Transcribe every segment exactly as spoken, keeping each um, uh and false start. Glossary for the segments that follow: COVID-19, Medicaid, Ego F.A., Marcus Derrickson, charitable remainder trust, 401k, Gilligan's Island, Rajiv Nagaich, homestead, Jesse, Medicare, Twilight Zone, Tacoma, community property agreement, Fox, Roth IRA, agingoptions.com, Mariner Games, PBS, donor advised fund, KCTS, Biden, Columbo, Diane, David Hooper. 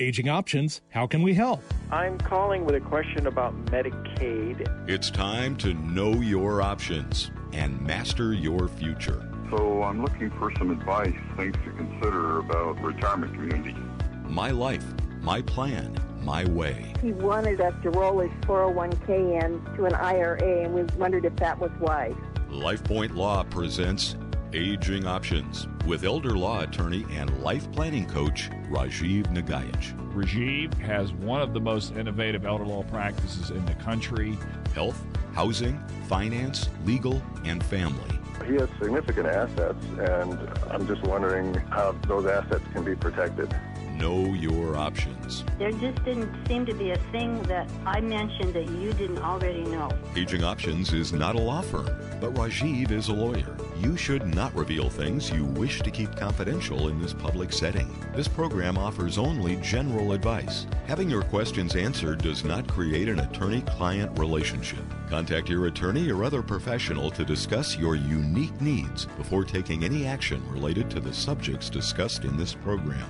Aging Options, how can we help? I'm calling with a question about Medicaid. It's time to know your options and master your future. So I'm looking for some advice, things to consider about retirement community. My life, my plan, my way. He wanted us to roll his four oh one k in to an I R A, and we wondered if that was wise. LifePoint Law presents Aging Options with elder law attorney and life planning coach Rajiv Nagaich. Rajiv has one of the most innovative elder law practices in the country. Health, housing, finance, legal, and family. He has significant assets, and I'm just wondering how those assets can be protected. Know your options. There just didn't seem to be a thing that I mentioned that you didn't already know. Aging Options is not a law firm, but Rajiv is a lawyer. You should not reveal things you wish to keep confidential in this public setting. This program offers only general advice. Having your questions answered does not create an attorney-client relationship. Contact your attorney or other professional to discuss your unique needs before taking any action related to the subjects discussed in this program.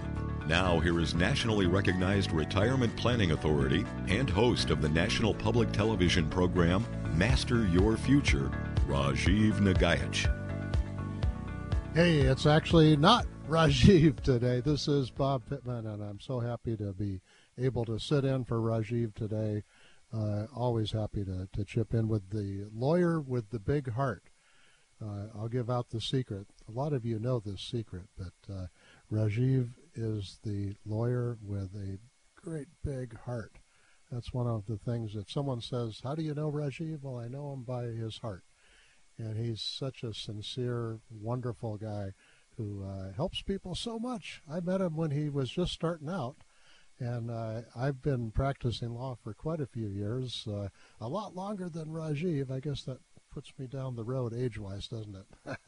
Now, here is nationally recognized retirement planning authority and host of the national public television program, Master Your Future, Rajiv Nagaich. Hey, it's actually not Rajiv today. This is Bob Pittman, and I'm so happy to be able to sit in for Rajiv today. Uh, always happy to, to chip in with the lawyer with the big heart. Uh, I'll give out the secret. A lot of you know this secret, but uh, Rajiv is the lawyer with a great big heart. That's one of the things. If someone says, how do you know Rajiv? Well, I know him by his heart. And he's such a sincere, wonderful guy who uh, helps people so much. I met him when he was just starting out, and uh, I've been practicing law for quite a few years, uh, a lot longer than Rajiv. I guess that puts me down the road age-wise, doesn't it?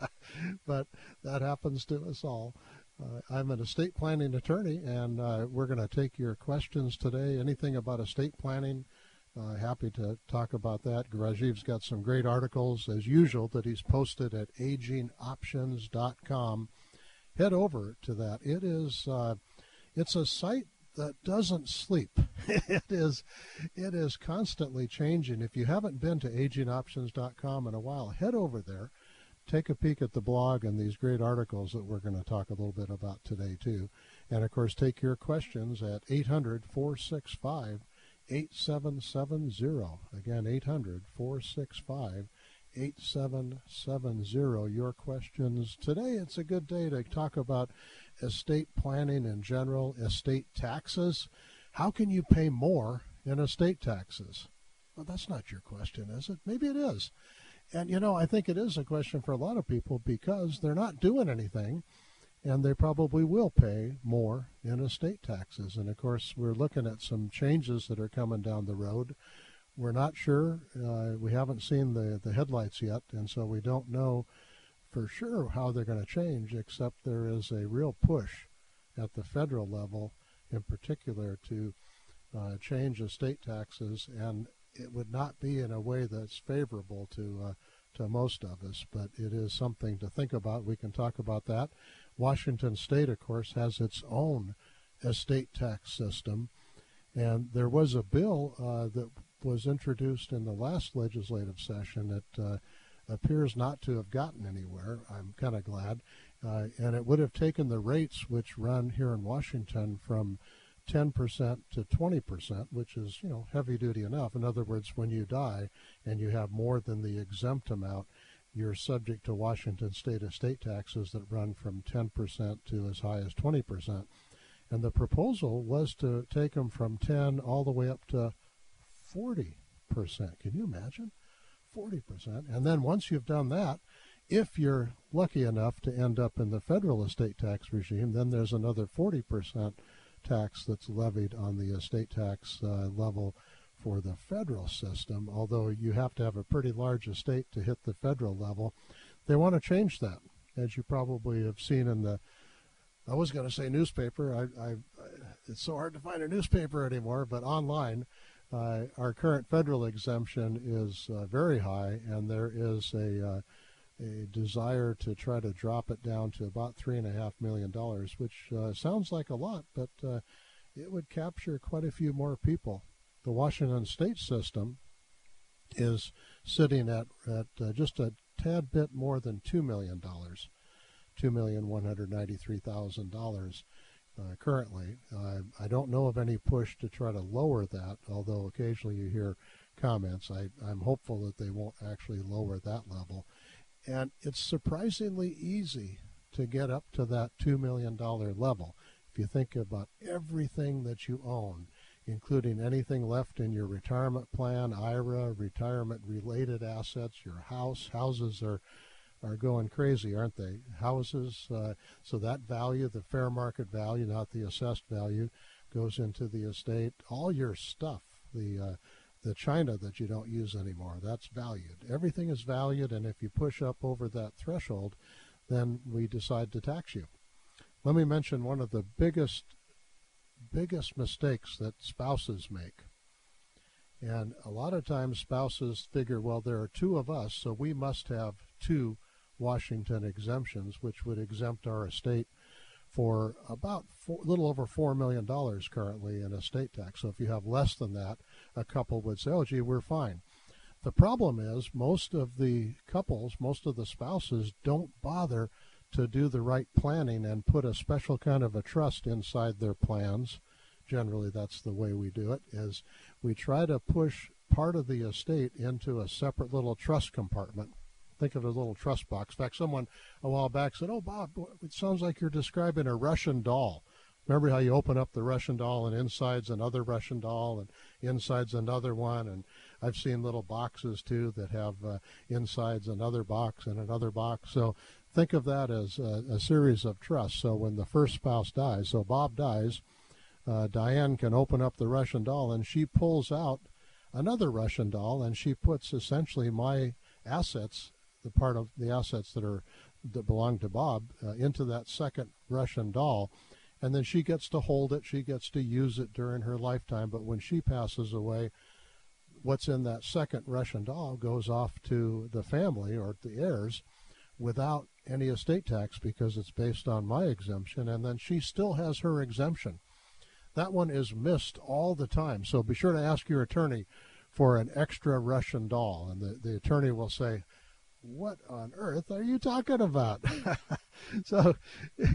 But that happens to us all. Uh, I'm an estate planning attorney, and uh, we're going to take your questions today. Anything about estate planning, uh, happy to talk about that. Rajiv's got some great articles, as usual, that he's posted at aging options dot com. Head over to that. It is, uh, it's a site that doesn't sleep. it is, it is constantly changing. If you haven't been to aging options dot com in a while, head over there. Take a peek at the blog and these great articles that we're going to talk a little bit about today, too. And, of course, take your questions at eight hundred, four six five, eight seven seven zero. Again, eight hundred, four six five, eight seven seven zero. Your questions today. It's a good day to talk about estate planning in general, estate taxes. How can you pay more in estate taxes? Well, that's not your question, is it? Maybe it is. And, you know, I think it is a question for a lot of people because they're not doing anything, and they probably will pay more in estate taxes. And, of course, we're looking at some changes that are coming down the road. We're not sure. Uh, we haven't seen the, the headlights yet, and so we don't know for sure how they're going to change, except there is a real push at the federal level in particular to uh, change estate taxes, and it would not be in a way that's favorable to uh, to most of us, but it is something to think about. We can talk about that. Washington state, of course, has its own estate tax system, and there was a bill uh, that was introduced in the last legislative session that uh, appears not to have gotten anywhere. I'm kind of glad, uh, and it would have taken the rates which run here in Washington from ten percent to twenty percent, which is, you know, heavy duty enough. In other words, when you die and you have more than the exempt amount, you're subject to Washington state estate taxes that run from ten percent to as high as twenty percent. And the proposal was to take them from ten all the way up to forty percent. Can you imagine? forty percent. And then once you've done that, if you're lucky enough to end up in the federal estate tax regime, then there's another forty percent tax that's levied on the estate tax uh, level for the federal system, although you have to have a pretty large estate to hit the federal level. They want to change that, as you probably have seen in the, I was going to say newspaper, I, I, it's so hard to find a newspaper anymore, but online, uh, our current federal exemption is uh, very high, and there is a uh, a desire to try to drop it down to about three and a half million dollars, which uh, sounds like a lot, but uh, it would capture quite a few more people. The Washington state system is sitting at, at uh, just a tad bit more than two million dollars, two million one hundred ninety-three thousand dollars uh, currently. Uh, I don't know of any push to try to lower that, although occasionally you hear comments. I, I'm hopeful that they won't actually lower that level. And it's surprisingly easy to get up to that two million dollars level. If you think about everything that you own, including anything left in your retirement plan, I R A, retirement-related assets, your house. Houses are, are going crazy, aren't they? Houses, uh, so that value, the fair market value, not the assessed value, goes into the estate. All your stuff, the uh, the china that you don't use anymore, that's valued. Everything is valued, and if you push up over that threshold, then we decide to tax you. Let me mention one of the biggest biggest mistakes that spouses make. And a lot of times spouses figure, well, there are two of us, so we must have two Washington exemptions, which would exempt our estate for about a little over four million dollars currently in estate tax. So if you have less than that, a couple would say, oh, gee, we're fine. The problem is most of the couples, most of the spouses don't bother to do the right planning and put a special kind of a trust inside their plans. Generally, that's the way we do it, is we try to push part of the estate into a separate little trust compartment. Think of a little trust box. In fact, someone a while back said, oh, Bob, it sounds like you're describing a Russian doll. Remember how you open up the Russian doll, and inside's another Russian doll, and inside's another one, and I've seen little boxes, too, that have uh, inside's another box and another box. So think of that as a, a series of trusts. So when the first spouse dies, so Bob dies, uh, Diane can open up the Russian doll, and she pulls out another Russian doll, and she puts essentially my assets, the part of the assets that are that belong to Bob, uh, into that second Russian doll, and then she gets to hold it, she gets to use it during her lifetime. But when she passes away, what's in that second Russian doll goes off to the family or the heirs without any estate tax, because it's based on my exemption, and then she still has her exemption. That one is missed all the time, so be sure to ask your attorney for an extra Russian doll, and the, the attorney will say, what on earth are you talking about? So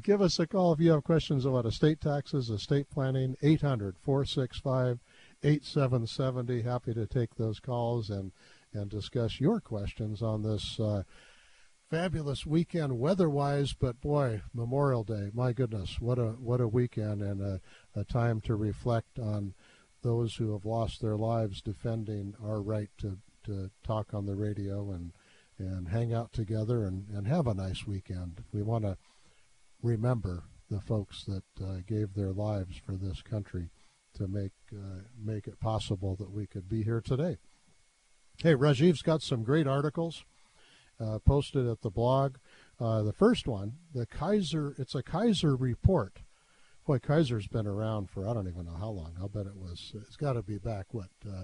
give us a call if you have questions about estate taxes, estate planning, eight hundred, four six five, eight seven seven zero. Happy to take those calls and, and discuss your questions on this uh, fabulous weekend weather-wise, but boy, Memorial Day, my goodness, what a what a weekend, and a, a time to reflect on those who have lost their lives defending our right to, to talk on the radio and, and hang out together and, and have a nice weekend. We want to remember the folks that uh, gave their lives for this country to make, uh, make it possible that we could be here today. Hey, Rajiv's got some great articles. Uh, posted at the blog. Uh, the first one, the Kaiser, it's a Kaiser report. Boy, Kaiser's been around for I don't even know how long. I'll bet it was, it's got to be back, what, uh,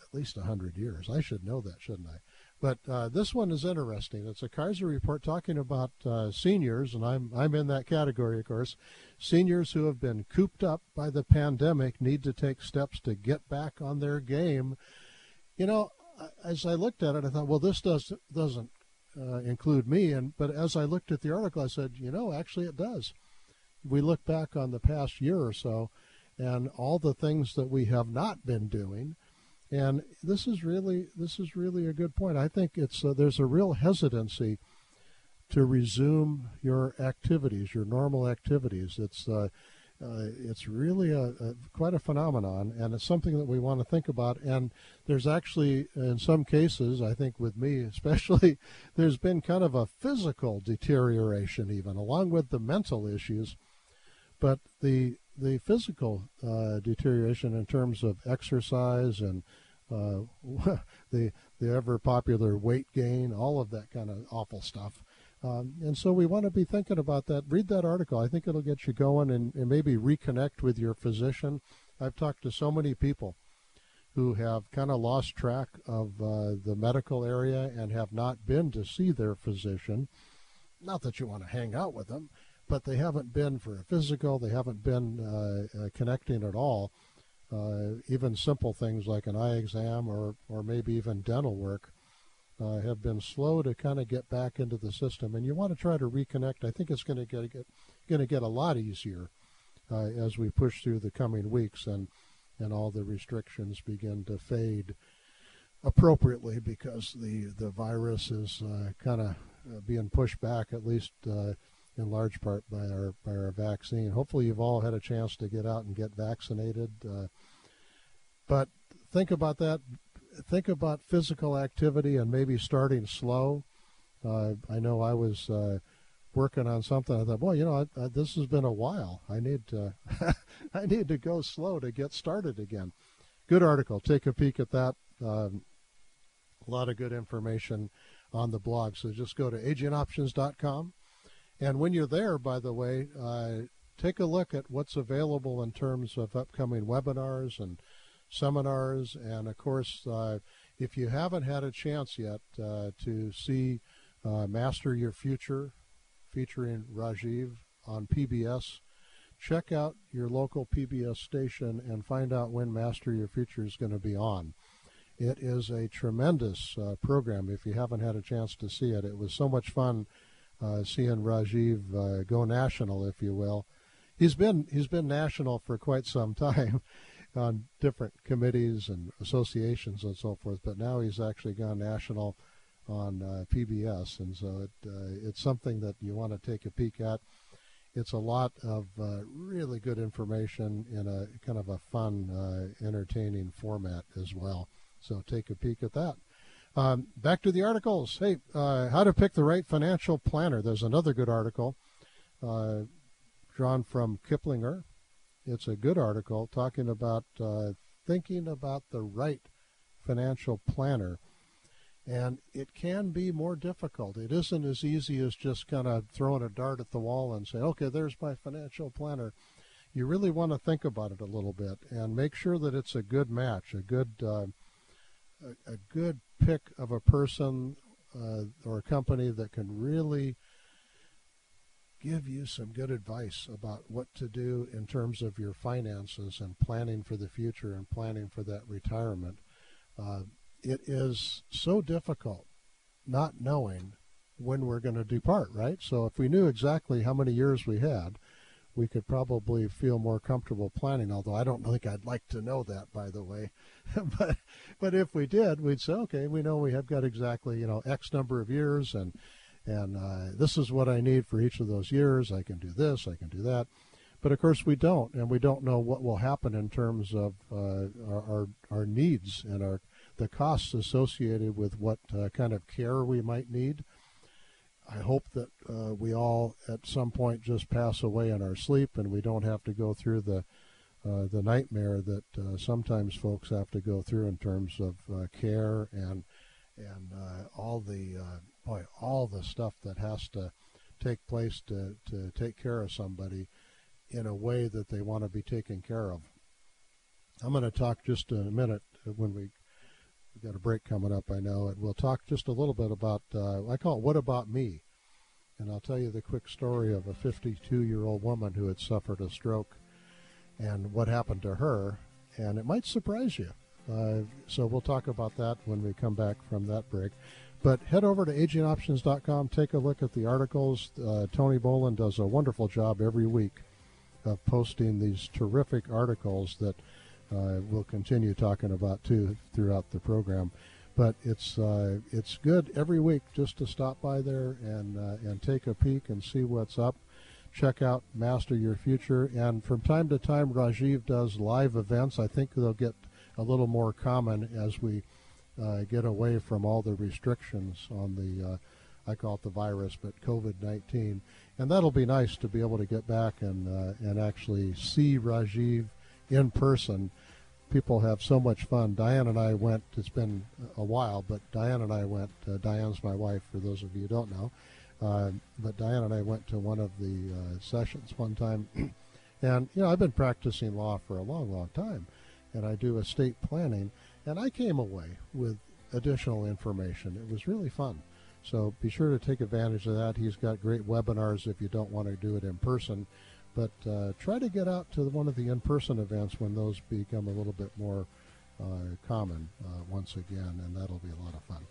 at least one hundred years. I should know that, shouldn't I? But uh, this one is interesting. It's a Kaiser report talking about uh, seniors, and I'm, I'm in that category, of course. Seniors who have been cooped up by the pandemic need to take steps to get back on their game. You know, as I looked at it, I thought, well, this does, doesn't uh, include me. And but as I looked at the article, I said, you know, actually it does. We look back on the past year or so and all the things that we have not been doing. And this is really this is really a good point. I think it's uh, there's a real hesitancy to resume your activities, your normal activities. It's uh, Uh, it's really a, a, quite a phenomenon, and it's something that we want to think about. And there's actually, in some cases, I think with me especially, there's been kind of a physical deterioration even, along with the mental issues. But the the physical uh, deterioration in terms of exercise and uh, the the ever popular weight gain, all of that kind of awful stuff. Um, and so we want to be thinking about that. Read that article. I think it'll get you going, and, and maybe reconnect with your physician. I've talked to so many people who have kind of lost track of uh, the medical area and have not been to see their physician. Not that you want to hang out with them, but they haven't been for a physical. They haven't been uh, uh, connecting at all. Uh, even simple things like an eye exam or, or maybe even dental work uh, have been slow to kind of get back into the system. And you want to try to reconnect. I think it's going to get going to get a lot easier uh, as we push through the coming weeks and, and all the restrictions begin to fade appropriately, because the, the virus is uh, kind of being pushed back, at least uh, in large part by our by our vaccine. Hopefully you've all had a chance to get out and get vaccinated. Uh, but think about that. Think about physical activity and maybe starting slow. Uh, I know I was uh, working on something. I thought, boy, you know, I, I, this has been a while. I need to I need to go slow to get started again. Good article. Take a peek at that. Um, a lot of good information on the blog. So just go to agent options dot com. And when you're there, by the way, uh, take a look at what's available in terms of upcoming webinars and seminars. And, of course, uh, if you haven't had a chance yet uh, to see uh, Master Your Future featuring Rajiv on P B S, check out your local P B S station and find out when Master Your Future is going to be on. It is a tremendous uh, program. If you haven't had a chance to see it, it was so much fun uh, seeing Rajiv uh, go national, if you will. He's been he's been national for quite some time on different committees and associations and so forth, but now he's actually gone national on uh, P B S, and so it uh, it's something that you want to take a peek at. It's a lot of uh, really good information in a kind of a fun, uh, entertaining format as well. So take a peek at that. Um, back to the articles. Hey, uh, how to pick the right financial planner. There's another good article uh, drawn from Kiplinger. It's a good article talking about uh, thinking about the right financial planner. And it can be more difficult. It isn't as easy as just kind of throwing a dart at the wall and saying, okay, there's my financial planner. You really want to think about it a little bit and make sure that it's a good match, a good uh, a good pick of a person uh, or a company that can really give you some good advice about what to do in terms of your finances and planning for the future and planning for that retirement. Uh, it is so difficult not knowing when we're going to depart, right? So if we knew exactly how many years we had, we could probably feel more comfortable planning, although I don't think I'd like to know that, by the way. but but if we did, we'd say, okay, we know we have got exactly, you know, X number of years, and and uh, this is what I need for each of those years. I can do this, I can do that. But, of course, we don't, and we don't know what will happen in terms of uh, our, our our needs and our the costs associated with what uh, kind of care we might need. I hope that uh, we all at some point just pass away in our sleep and we don't have to go through the uh, the nightmare that uh, sometimes folks have to go through in terms of uh, care and and uh, all the uh, boy, all the stuff that has to take place to, to take care of somebody in a way that they want to be taken care of. I'm going to talk just a minute when we We've got a break coming up, I know, and we'll talk just a little bit about, uh, I call it, What About Me? And I'll tell you the quick story of a fifty-two-year-old woman who had suffered a stroke and what happened to her, and it might surprise you. Uh, so we'll talk about that when we come back from that break. But head over to aging options dot com, take a look at the articles. Uh, Tony Boland does a wonderful job every week of posting these terrific articles that Uh, we'll continue talking about, too, throughout the program. But it's uh, it's good every week just to stop by there and, uh, and take a peek and see what's up. Check out Master Your Future. And from time to time, Rajiv does live events. I think they'll get a little more common as we uh, get away from all the restrictions on the, uh, I call it the virus, but covid nineteen. And that'll be nice to be able to get back and, uh, and actually see Rajiv in person. People have so much fun. Diane and I went, it's been a while, but Diane and I went, uh, Diane's my wife, for those of you who don't know, uh, but Diane and I went to one of the uh, sessions one time, and, you know, I've been practicing law for a long, long time, and I do estate planning, and I came away with additional information. It was really fun. So be sure to take advantage of that. He's got great webinars if you don't want to do it in person. But uh, try to get out to one of the in-person events when those become a little bit more uh, common uh, once again, and that'll be a lot of fun.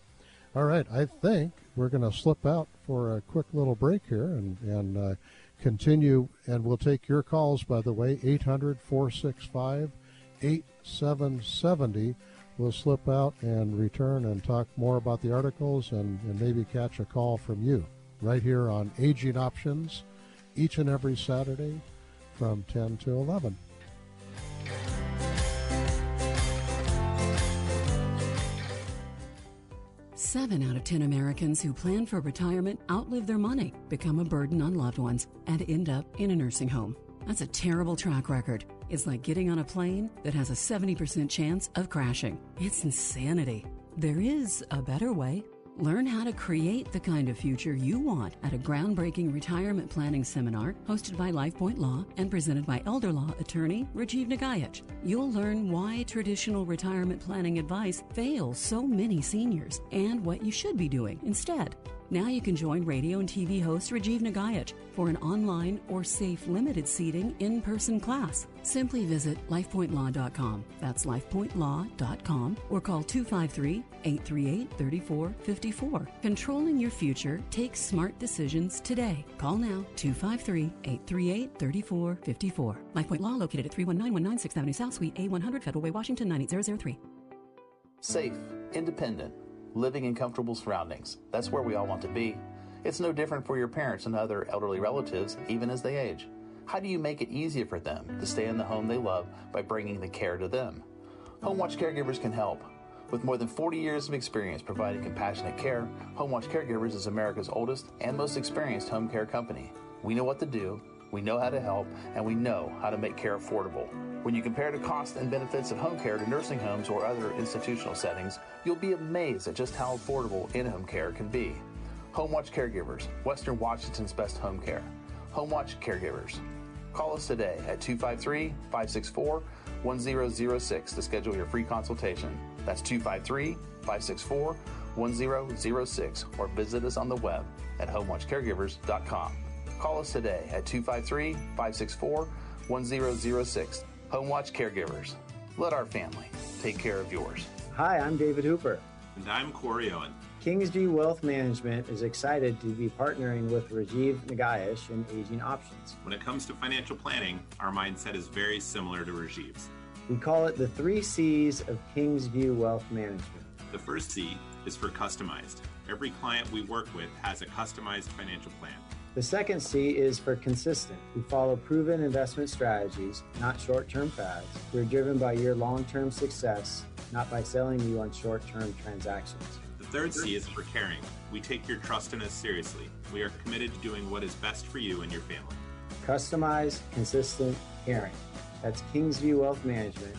All right, I think we're going to slip out for a quick little break here and, and uh, continue. And we'll take your calls, by the way, eight hundred, four six five, eight seven seven zero. We'll slip out and return and talk more about the articles and, and maybe catch a call from you right here on Aging Options each and every Saturday from ten to eleven. Seven out of ten Americans who plan for retirement outlive their money, become a burden on loved ones, and end up in a nursing home. That's a terrible track record. It's like getting on a plane that has a seventy percent chance of crashing. It's insanity. There is a better way. Learn how to create the kind of future you want at a groundbreaking retirement planning seminar hosted by LifePoint Law and presented by elder law attorney Rajiv Nagaich. You'll learn why traditional retirement planning advice fails so many seniors and what you should be doing instead. Now you can join radio and T V host Rajiv Nagaich for an online or safe limited seating in-person class. Simply visit life point law dot com. That's life point law dot com or call two five three, eight three eight, three four five four. Controlling your future takes smart decisions today. Call now two five three, eight three eight, three four five four. LifePoint Law located at three one nine one nine sixth Avenue South, Suite A one hundred, Federal Way, Washington nine eight zero zero three. Safe, independent, living in comfortable surroundings. That's where we all want to be. It's no different for your parents and other elderly relatives, even as they age. How do you make it easier for them to stay in the home they love by bringing the care to them? HomeWatch Caregivers can help. With more than forty years of experience providing compassionate care, HomeWatch Caregivers is America's oldest and most experienced home care company. We know what to do, we know how to help, and we know how to make care affordable. When you compare the cost and benefits of home care to nursing homes or other institutional settings, you'll be amazed at just how affordable in-home care can be. HomeWatch Caregivers, Western Washington's best home care. HomeWatch Caregivers. Call us today at two five three, five six four, one zero zero six to schedule your free consultation. That's two five three, five six four, one zero zero six, or visit us on the web at home watch caregivers dot com. Call us today at two five three, five six four, one zero zero six. HomeWatch Caregivers. Let our family take care of yours. Hi, I'm David Hooper. And I'm Corey Owen. Kingsview Wealth Management is excited to be partnering with Rajiv Nagaich and Aging Options. When it comes to financial planning, our mindset is very similar to Rajiv's. We call it the three C's of Kingsview Wealth Management. The first C is for customized. Every client we work with has a customized financial plan. The second C is for consistent. We follow proven investment strategies, not short-term fads. We're driven by your long-term success, not by selling you on short-term transactions. The third C is for caring. We take your trust in us seriously. We are committed to doing what is best for you and your family. Customized, consistent, caring. That's Kingsview Wealth Management.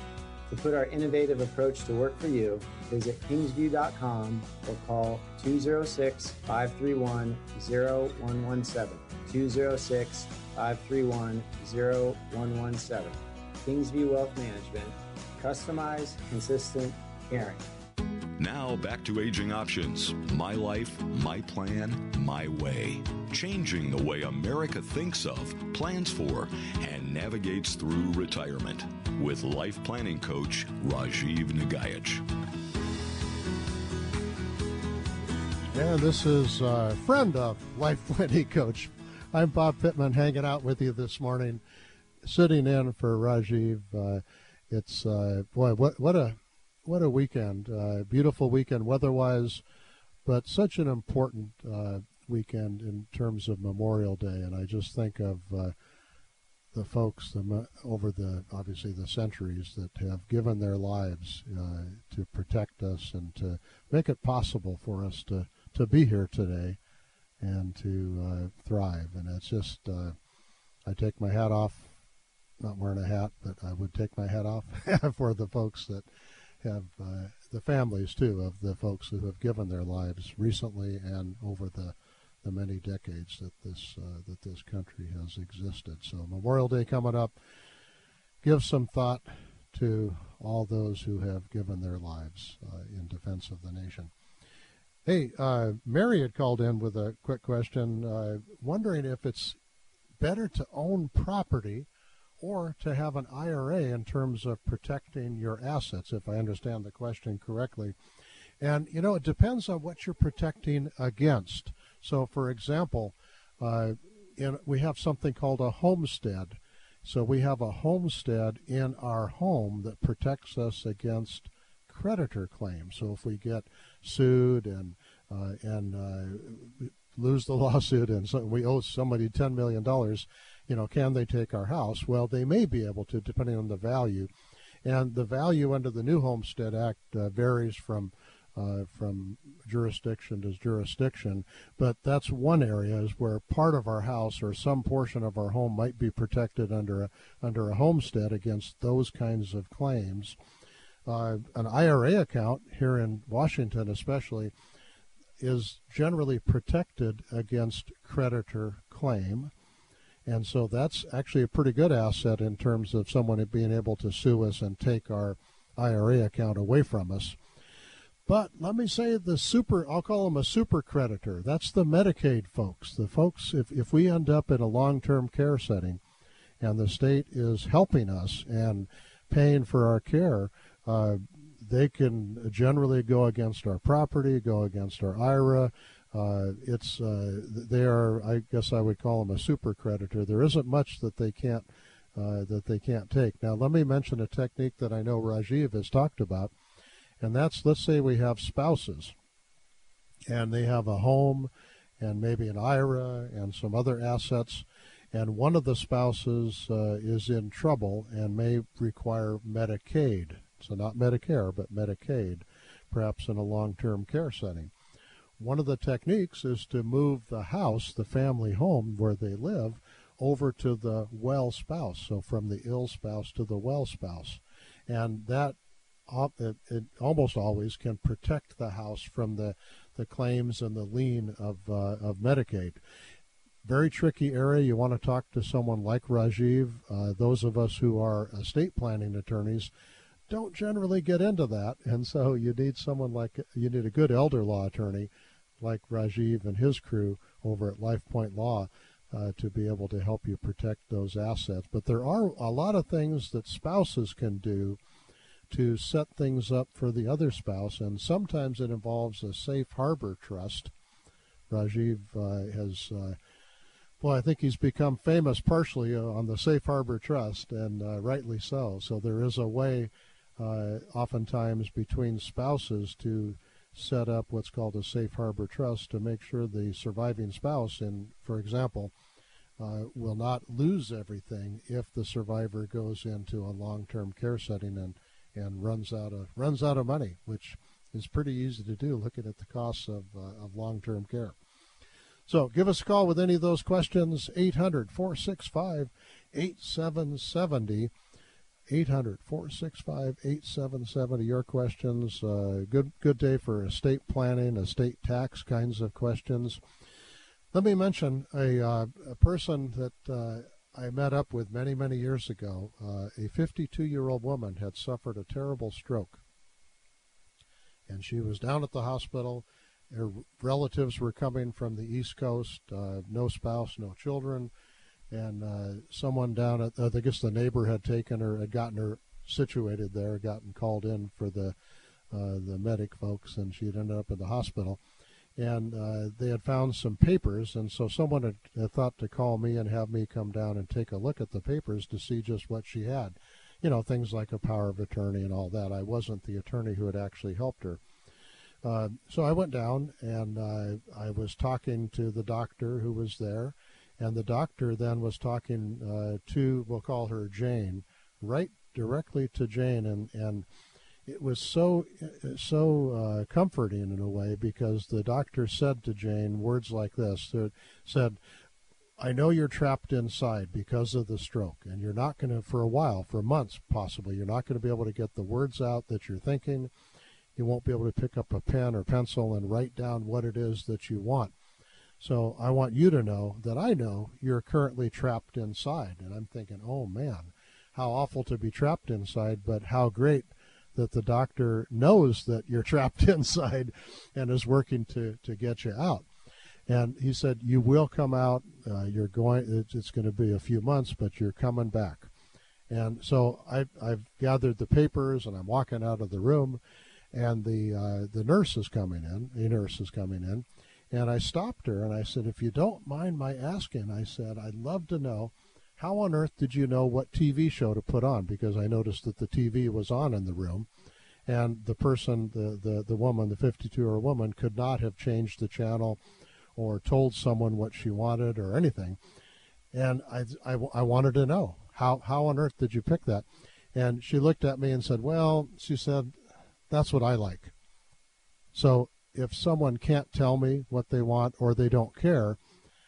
To put our innovative approach to work for you, visit kingsview dot com or call two zero six, five three one, zero one one seven, two zero six, five three one, zero one one seven. Kingsview Wealth Management, customized, consistent, caring. Now back to Aging Options. My life, my plan, my way. Changing the way America thinks of, plans for, and navigates through retirement with life planning coach Rajiv Nagaich. And this is a friend of Life Planning Coach. I'm Bob Pittman, hanging out with you this morning, sitting in for Rajiv. Uh, it's uh, boy, what what a What a weekend, uh, beautiful weekend weather-wise, but such an important uh, weekend in terms of Memorial Day. And I just think of uh, the folks the, over the, obviously, the centuries that have given their lives uh, to protect us and to make it possible for us to, to be here today and to uh, thrive. And it's just, uh, I take my hat off, not wearing a hat, but I would take my hat off for the folks that have uh, the families, too, of the folks who have given their lives recently and over the, the many decades that this uh, that this country has existed. So Memorial Day coming up. Give some thought to all those who have given their lives uh, in defense of the nation. Hey, uh, Mary had called in with a quick question, uh, wondering if it's better to own property or to have an I R A in terms of protecting your assets, if I understand the question correctly. And, you know, it depends on what you're protecting against. So, for example, uh, in, we have something called a homestead. So we have a homestead in our home that protects us against creditor claims. So if we get sued and uh, and uh, lose the lawsuit and so we owe somebody ten million dollars, you know, can they take our house? Well, they may be able to, depending on the value. And the value under the new Homestead Act uh, varies from uh, from jurisdiction to jurisdiction. But that's one area is where part of our house or some portion of our home might be protected under a, under a homestead against those kinds of claims. Uh, an I R A account here in Washington especially is generally protected against creditor claim. And so that's actually a pretty good asset in terms of someone being able to sue us and take our I R A account away from us. But let me say the super, I'll call them a super creditor. That's the Medicaid folks. The folks, if, if we end up in a long-term care setting and the state is helping us and paying for our care, Uh, they can generally go against our property, go against our I R A. Uh, it's uh, they are, I guess I would call them a super creditor. There isn't much that they can't uh, that they can't take. Now, let me mention a technique that I know Rajiv has talked about, and that's, let's say we have spouses, and they have a home, and maybe an I R A, and some other assets, and one of the spouses uh, is in trouble and may require Medicaid. So not Medicare, but Medicaid, perhaps in a long-term care setting. One of the techniques is to move the house, the family home where they live, over to the well spouse, so from the ill spouse to the well spouse. And that it, it almost always can protect the house from the, the claims and the lien of, uh, of Medicaid. Very tricky area. You want to talk to someone like Rajiv. Uh, those of us who are estate planning attorneys don't generally get into that, and so you need someone like, you need a good elder law attorney like Rajiv and his crew over at LifePoint Law uh, to be able to help you protect those assets. But there are a lot of things that spouses can do to set things up for the other spouse, and sometimes it involves a safe harbor trust. Rajiv uh, has uh, Well, I think he's become famous partially on the Safe Harbor Trust, and uh, rightly so. So there is a way Uh, oftentimes between spouses to set up what's called a safe harbor trust to make sure the surviving spouse, in, for example, uh, will not lose everything if the survivor goes into a long-term care setting and, and runs out of runs out of money, which is pretty easy to do looking at the costs of, uh, of long-term care. So give us a call with any of those questions, eight hundred, four six five, eight seven seven zero. eight hundred, four six five, eight seven seven zero. Your questions. Uh, good good day for estate planning, estate tax kinds of questions. Let me mention a, uh, a person that uh, I met up with many, many years ago. Uh, a fifty-two-year-old woman had suffered a terrible stroke, and she was down at the hospital. Her relatives were coming from the East Coast, uh, no spouse, no children. And uh, someone down at, I guess the neighbor had taken her, had gotten her situated there, gotten called in for the uh, the medic folks, and she had ended up in the hospital. And uh, they had found some papers, and so someone had, had thought to call me and have me come down and take a look at the papers to see just what she had. You know, things like a power of attorney and all that. I wasn't the attorney who had actually helped her. Uh, so I went down, and uh, I was talking to the doctor who was there. And the doctor then was talking uh, to, we'll call her Jane, right directly to Jane. And, and it was so, so uh, comforting in a way, because the doctor said to Jane words like this. That said, I know you're trapped inside because of the stroke, and you're not going to, for a while, for months possibly, you're not going to be able to get the words out that you're thinking. You won't be able to pick up a pen or pencil and write down what it is that you want. So I want you to know that I know you're currently trapped inside. And I'm thinking, oh, man, how awful to be trapped inside, but how great that the doctor knows that you're trapped inside and is working to, to get you out. And he said, you will come out. Uh, you're going. It's going to be a few months, but you're coming back. And so I've, I've gathered the papers, and I'm walking out of the room, and the uh, the nurse is coming in. A nurse is coming in, and I stopped her, and I said, if you don't mind my asking, I said, I'd love to know, how on earth did you know what T V show to put on? Because I noticed that the T V was on in the room, and the person, the the, the woman, the fifty-two-year-old woman, could not have changed the channel or told someone what she wanted or anything. And I, I, I wanted to know, how, how on earth did you pick that? And she looked at me and said, well, she said, that's what I like. So if someone can't tell me what they want or they don't care,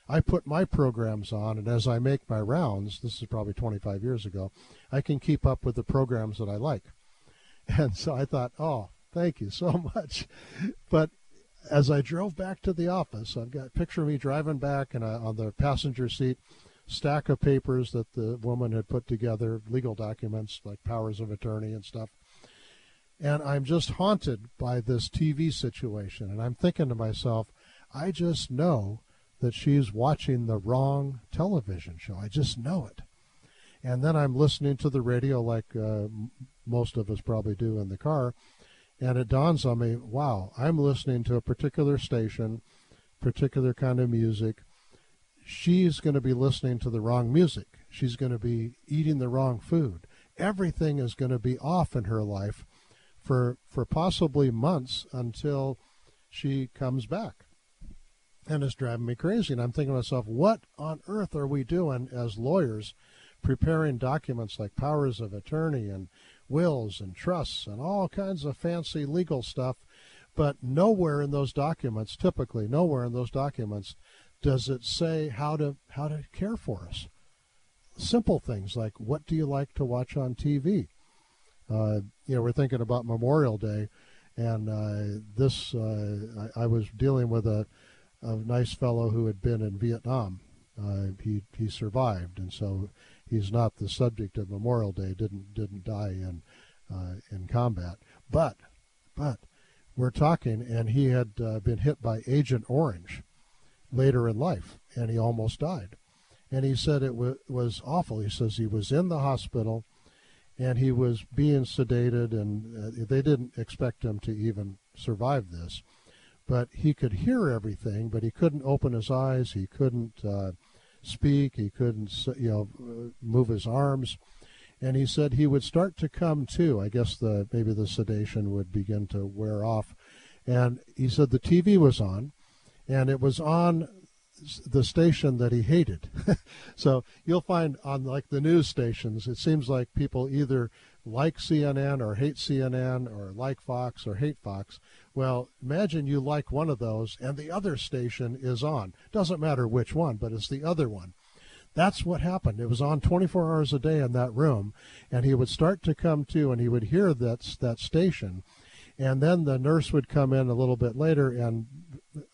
I put my programs on, and as I make my rounds, this is probably twenty-five years ago, I can keep up with the programs that I like. And so I thought, oh, thank you so much. But as I drove back to the office, I've got picture me driving back, and I, on the passenger seat, stack of papers that the woman had put together, legal documents like powers of attorney and stuff. And I'm just haunted by this T V situation. And I'm thinking to myself, I just know that she's watching the wrong television show. I just know it. And then I'm listening to the radio like uh, most of us probably do in the car. And it dawns on me, wow, I'm listening to a particular station, particular kind of music. She's going to be listening to the wrong music. She's going to be eating the wrong food. Everything is going to be off in her life for, for possibly months until she comes back. And it's driving me crazy. And I'm thinking to myself, what on earth are we doing as lawyers preparing documents like powers of attorney and wills and trusts and all kinds of fancy legal stuff, but nowhere in those documents, typically nowhere in those documents, does it say how to how to care for us. Simple things like, what do you like to watch on T V? Uh, you know, we're thinking about Memorial Day, and uh, this uh, I, I was dealing with a, a nice fellow who had been in Vietnam. Uh, he he survived, and so he's not the subject of Memorial Day. Didn't didn't die in uh, in combat. But but we're talking, and he had uh, been hit by Agent Orange later in life, and he almost died. And he said it w- was awful. He says he was in the hospital, and he was being sedated, and uh, they didn't expect him to even survive this. But he could hear everything, but he couldn't open his eyes. He couldn't uh, speak. He couldn't, you know, move his arms. And he said he would start to come to. I guess the maybe the sedation would begin to wear off. And he said the T V was on, and it was on the station that he hated. So you'll find on, like, the news stations, it seems like people either like C N N or hate C N N or like Fox or hate Fox. Well, imagine you like one of those and the other station is on. Doesn't matter which one, but it's the other one. That's what happened. It was on twenty-four hours a day in that room, and he would start to come to, and he would hear that, that station, and then the nurse would come in a little bit later and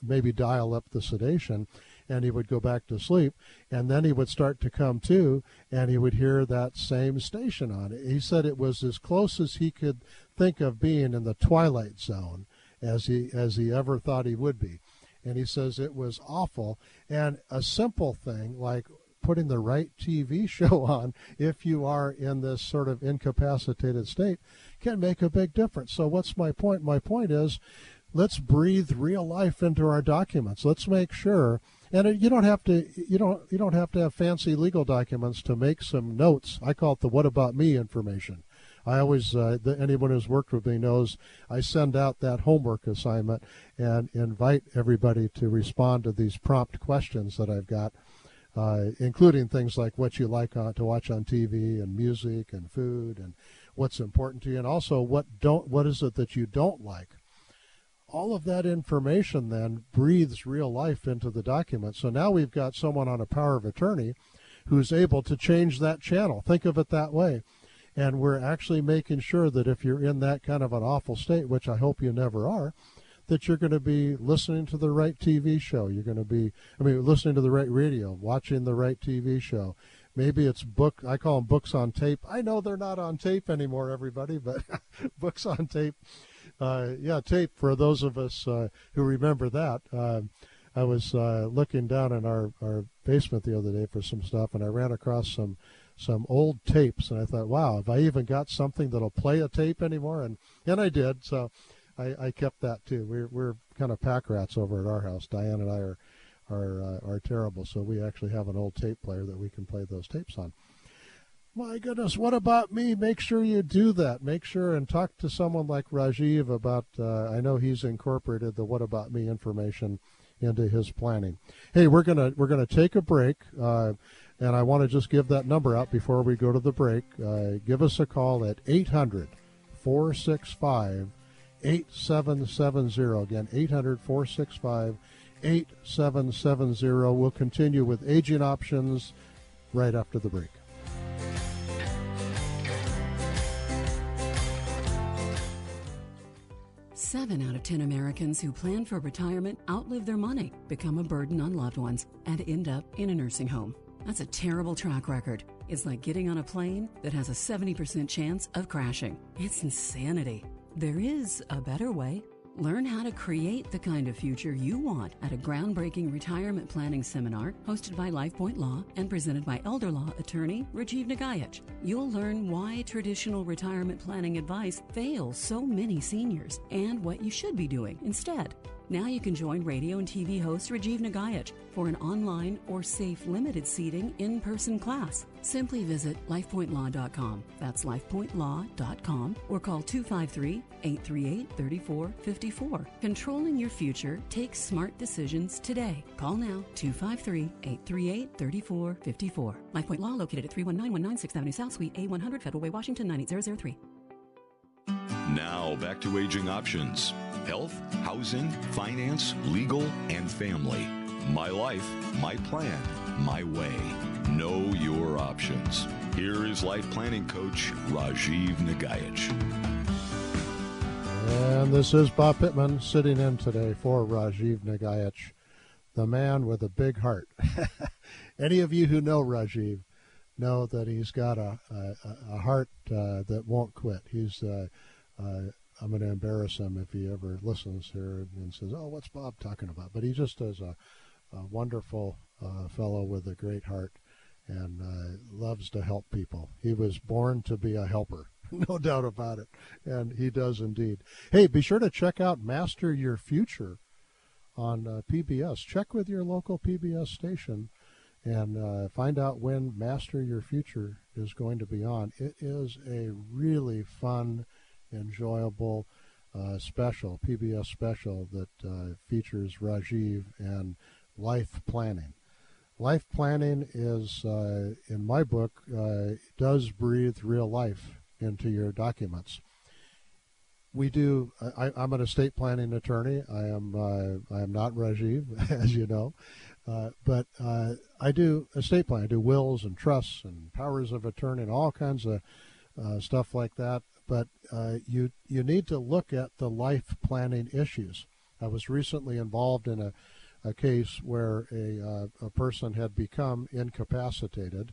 maybe dial up the sedation, and he would go back to sleep, and then he would start to come to, and he would hear that same station on it. He said it was as close as he could think of being in the Twilight Zone as he as he ever thought he would be. And he says it was awful. And a simple thing like putting the right T V show on, if you are in this sort of incapacitated state, can make a big difference. So what's my point? My point is, let's breathe real life into our documents. Let's make sure. And you don't have to you don't you don't have to have fancy legal documents to make some notes. I call it the what about me information. I always uh, the, anyone who's worked with me knows I send out that homework assignment and invite everybody to respond to these prompt questions that I've got, uh, including things like what you like on, to watch on T V and music and food and what's important to you, and also what don't what is it that you don't like. All of that information then breathes real life into the document. So now we've got someone on a power of attorney who's able to change that channel. Think of it that way. And we're actually making sure that if you're in that kind of an awful state, which I hope you never are, that you're going to be listening to the right T V show. You're going to be, I mean, listening to the right radio, watching the right T V show, Maybe it's book, I call them books on tape. I know they're not on tape anymore, everybody, but books on tape. Uh, yeah, tape for those of us uh, who remember that. Uh, I was uh, looking down in our, our basement the other day for some stuff, and I ran across some some old tapes, and I thought, wow, have I even got something that'll play a tape anymore? And and I did, so I, I kept that too. We're we're kind of pack rats over at our house. Diane and I are are uh, are terrible, so we actually have an old tape player that we can play those tapes on. My goodness, what about me? Make sure you do that. Make sure and talk to someone like Rajiv about, uh, I know he's incorporated the what about me information into his planning. Hey, we're gonna we're gonna take a break, uh, and I want to just give that number out before we go to the break. Uh, give us a call at eight hundred, four six five, eight seven seven zero. Again, eight hundred, four six five, eight seven seven zero. We'll continue with Aging Options right after the break. Seven out of ten Americans who plan for retirement outlive their money, become a burden on loved ones, and end up in a nursing home. That's a terrible track record. It's like getting on a plane that has a seventy percent chance of crashing. It's insanity. There is a better way. Learn how to create the kind of future you want at a groundbreaking retirement planning seminar hosted by LifePoint Law and presented by elder law attorney Rajiv Nagaich. You'll learn why traditional retirement planning advice fails so many seniors and what you should be doing instead. Now you can join radio and T V host Rajiv Nagaich for an online or safe limited seating in-person class. Simply visit life point law dot com. That's life point law dot com or call two five three, eight three eight, three four five four. Controlling your future takes smart decisions today. Call now two five three, eight three eight, three four five four. LifePoint Law located at three one nine one nine sixth Avenue South, Suite A one hundred, Federal Way, Washington nine eight zero zero three. Now back to Aging Options. Health, housing, finance, legal, and family. My life, my plan, my way. Know your options. Here is life planning coach Rajiv Nagaich. And this is Bob Pittman sitting in today for Rajiv Nagaich, the man with a big heart. Any of you who know Rajiv know that he's got a, a, a heart uh, that won't quit. He's uh, uh, I'm going to embarrass him if he ever listens here and says, oh, what's Bob talking about? But he just is a, a wonderful uh, fellow with a great heart and uh, loves to help people. He was born to be a helper, no doubt about it, and he does indeed. Hey, be sure to check out Master Your Future on uh, P B S. Check with your local P B S station and uh, find out when Master Your Future is going to be on. It is a really fun enjoyable uh, special, P B S special that uh, features Rajiv and life planning. Life planning is, uh, in my book, uh, does breathe real life into your documents. We do. I, I'm an estate planning attorney. I am. Uh, I am not Rajiv, as you know, uh, but uh, I do estate planning. I do wills and trusts and powers of attorney and all kinds of uh, stuff like that. But uh, you you need to look at the life planning issues. I was recently involved in a, a case where a, uh, a person had become incapacitated,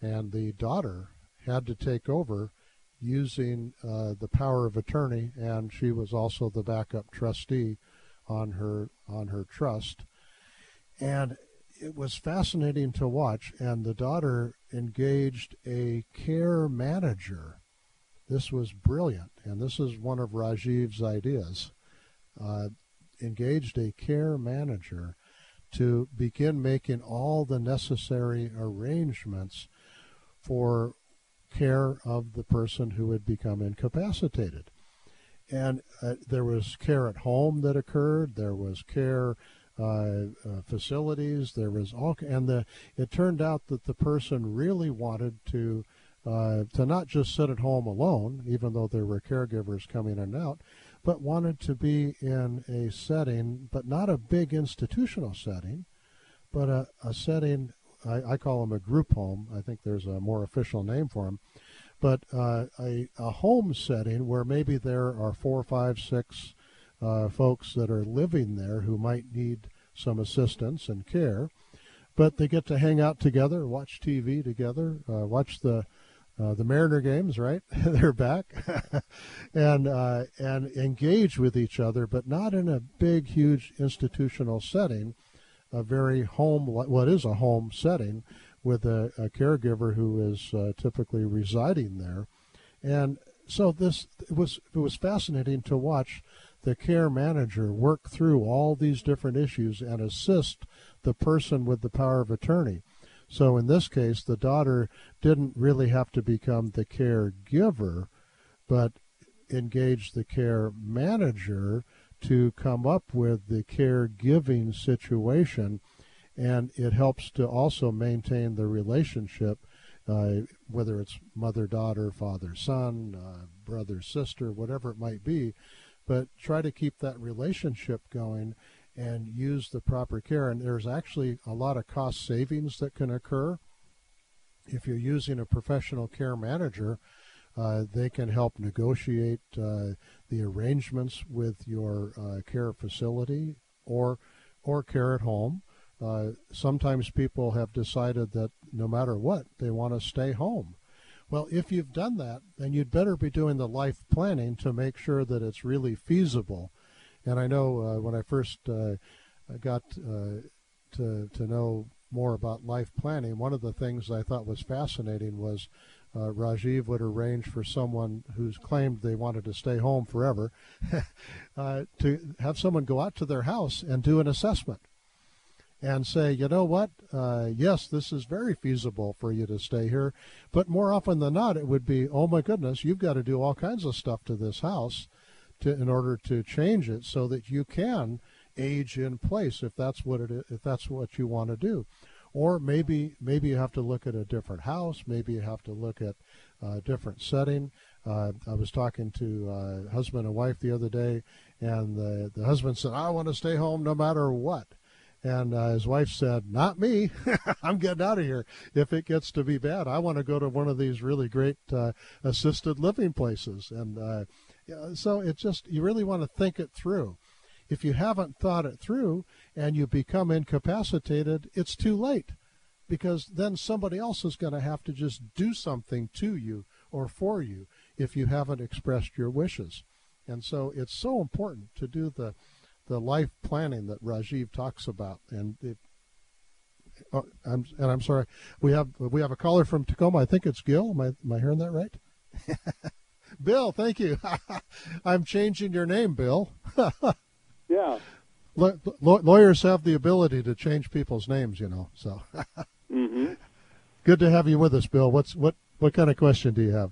and the daughter had to take over using uh, the power of attorney, and she was also the backup trustee on her on her trust. And it was fascinating to watch, and the daughter engaged a care manager. This was brilliant, and this is one of Rajiv's ideas. Uh, engaged a care manager to begin making all the necessary arrangements for care of the person who had become incapacitated. And uh, there was care at home that occurred. There was care uh, uh, facilities. There was all, and the, it turned out that the person really wanted to. Uh, to not just sit at home alone, even though there were caregivers coming in and out, but wanted to be in a setting, but not a big institutional setting, but a, a setting, I, I call them a group home. I think there's a more official name for them, but uh, a, a home setting where maybe there are four, five, six uh, folks that are living there who might need some assistance and care. but they get to hang out together, watch T V together, uh, watch the Uh, the Mariner games, right? They're back, and uh, and engage with each other, but not in a big, huge institutional setting. A very home, what is a home setting, with a, a caregiver who is uh, typically residing there. And so this it was it was fascinating to watch the care manager work through all these different issues and assist the person with the power of attorney. So in this case, the daughter didn't really have to become the caregiver, but engaged the care manager to come up with the caregiving situation. And it helps to also maintain the relationship, uh, whether it's mother-daughter, father-son, uh, brother-sister, whatever it might be. But try to keep that relationship going and use the proper care. And there's actually a lot of cost savings that can occur. If you're using a professional care manager, uh, they can help negotiate uh, the arrangements with your uh, care facility or or care at home. Uh, sometimes people have decided that no matter what, they want to stay home. Well, if you've done that, then you'd better be doing the life planning to make sure that it's really feasible. And I know uh, when I first uh, got uh, to, to know more about life planning, one of the things I thought was fascinating was uh, Rajiv would arrange for someone who's claimed they wanted to stay home forever uh, to have someone go out to their house and do an assessment and say, you know what, uh, yes, this is very feasible for you to stay here. But more often than not, it would be, oh, my goodness, you've got to do all kinds of stuff to this house. To, in order to change it so that you can age in place, if that's what it is, if that's what you want to do. Or maybe maybe you have to look at a different house. Maybe you have to look at a different setting. Uh, I was talking to uh, husband and wife the other day, and the, the husband said, I want to stay home no matter what. And uh, his wife said, not me. I'm getting out of here. If it gets to be bad, I want to go to one of these really great uh, assisted living places. And uh Yeah, so it's just, you really want to think it through. If you haven't thought it through and you become incapacitated, it's too late, because then somebody else is going to have to just do something to you or for you if you haven't expressed your wishes. And so it's so important to do the the life planning that Rajiv talks about. And it, oh, I'm and I'm sorry, we have we have a caller from Tacoma. I think it's Gil. Am I, am I hearing that right? Bill, thank you. I'm changing your name, Bill. Yeah. Law- lawyers have the ability to change people's names, you know. So, mm-hmm. Good to have you with us, Bill. What's what? What kind of question do you have?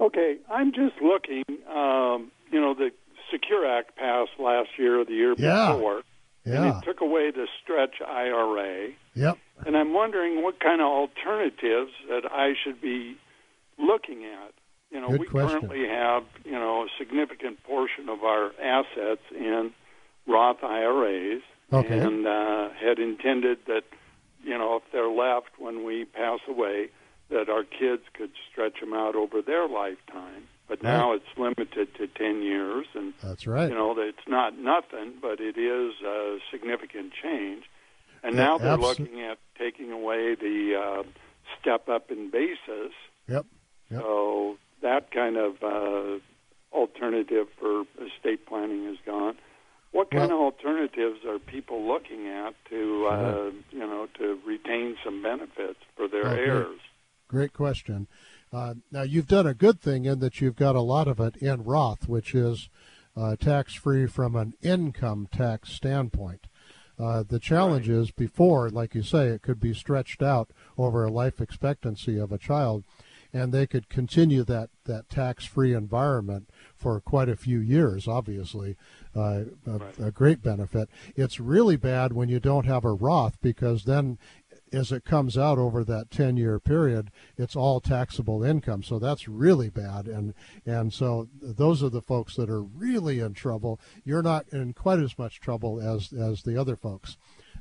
Okay, I'm just looking. Um, you know, the SECURE Act passed last year or the year yeah. before, yeah. and it took away the stretch I R A. Yep. And I'm wondering what kind of alternatives that I should be looking at. You know, Good we question. currently have, you know, a significant portion of our assets in Roth I R As, okay. and uh, had intended that, you know, if they're left when we pass away, that our kids could stretch them out over their lifetime. But right. now it's limited to ten years, and that's right. You know, it's not nothing, but it is a significant change. And yeah, now they're abs- looking at taking away the uh, step up in basis. Yep. yep. So that kind of uh, alternative for estate planning is gone. What kind well, of alternatives are people looking at to, uh, you know, to retain some benefits for their okay. heirs? Great question. Uh, now, you've done a good thing in that you've got a lot of it in Roth, which is uh, tax-free from an income tax standpoint. Uh, the challenge right. is before, like you say, it could be stretched out over a life expectancy of a child, and they could continue that, that tax-free environment for quite a few years, obviously, uh, a, right. a great benefit. It's really bad when you don't have a Roth, because then as it comes out over that ten-year period, it's all taxable income. So that's really bad, and and so those are the folks that are really in trouble. You're not in quite as much trouble as, as the other folks.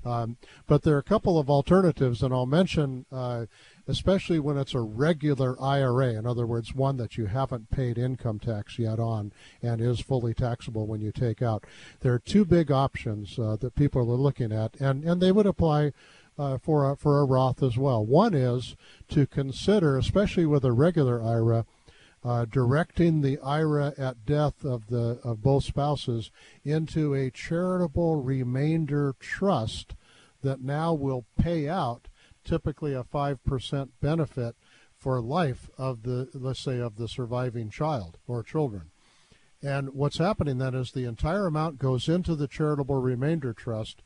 Um, but there are a couple of alternatives, and I'll mention, uh, especially when it's a regular I R A, in other words, one that you haven't paid income tax yet on and is fully taxable when you take out. There are two big options uh, that people are looking at, and, and they would apply uh, for a, for a Roth as well. One is to consider, especially with a regular I R A, uh, directing the I R A at death of the of both spouses into a charitable remainder trust that now will pay out typically a five percent benefit for life of the, let's say, of the surviving child or children. And what's happening then is the entire amount goes into the charitable remainder trust,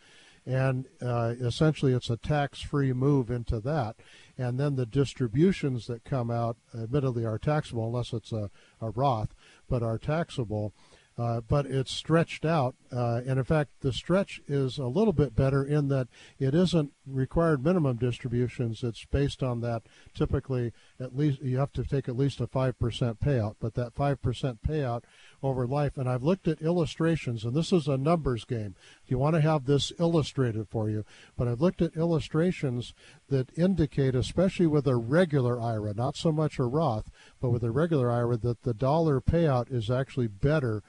and uh, essentially it's a tax-free move into that. And then the distributions that come out, admittedly, are taxable unless it's a, a Roth, but are taxable. Uh, but it's stretched out, uh, and in fact, the stretch is a little bit better in that it isn't required minimum distributions. It's based on that typically at least you have to take at least a five percent payout, but that five percent payout over life. And I've looked at illustrations, and this is a numbers game. You want to have this illustrated for you, but I've looked at illustrations that indicate, especially with a regular I R A, not so much a Roth, but with a regular I R A, that the dollar payout is actually better,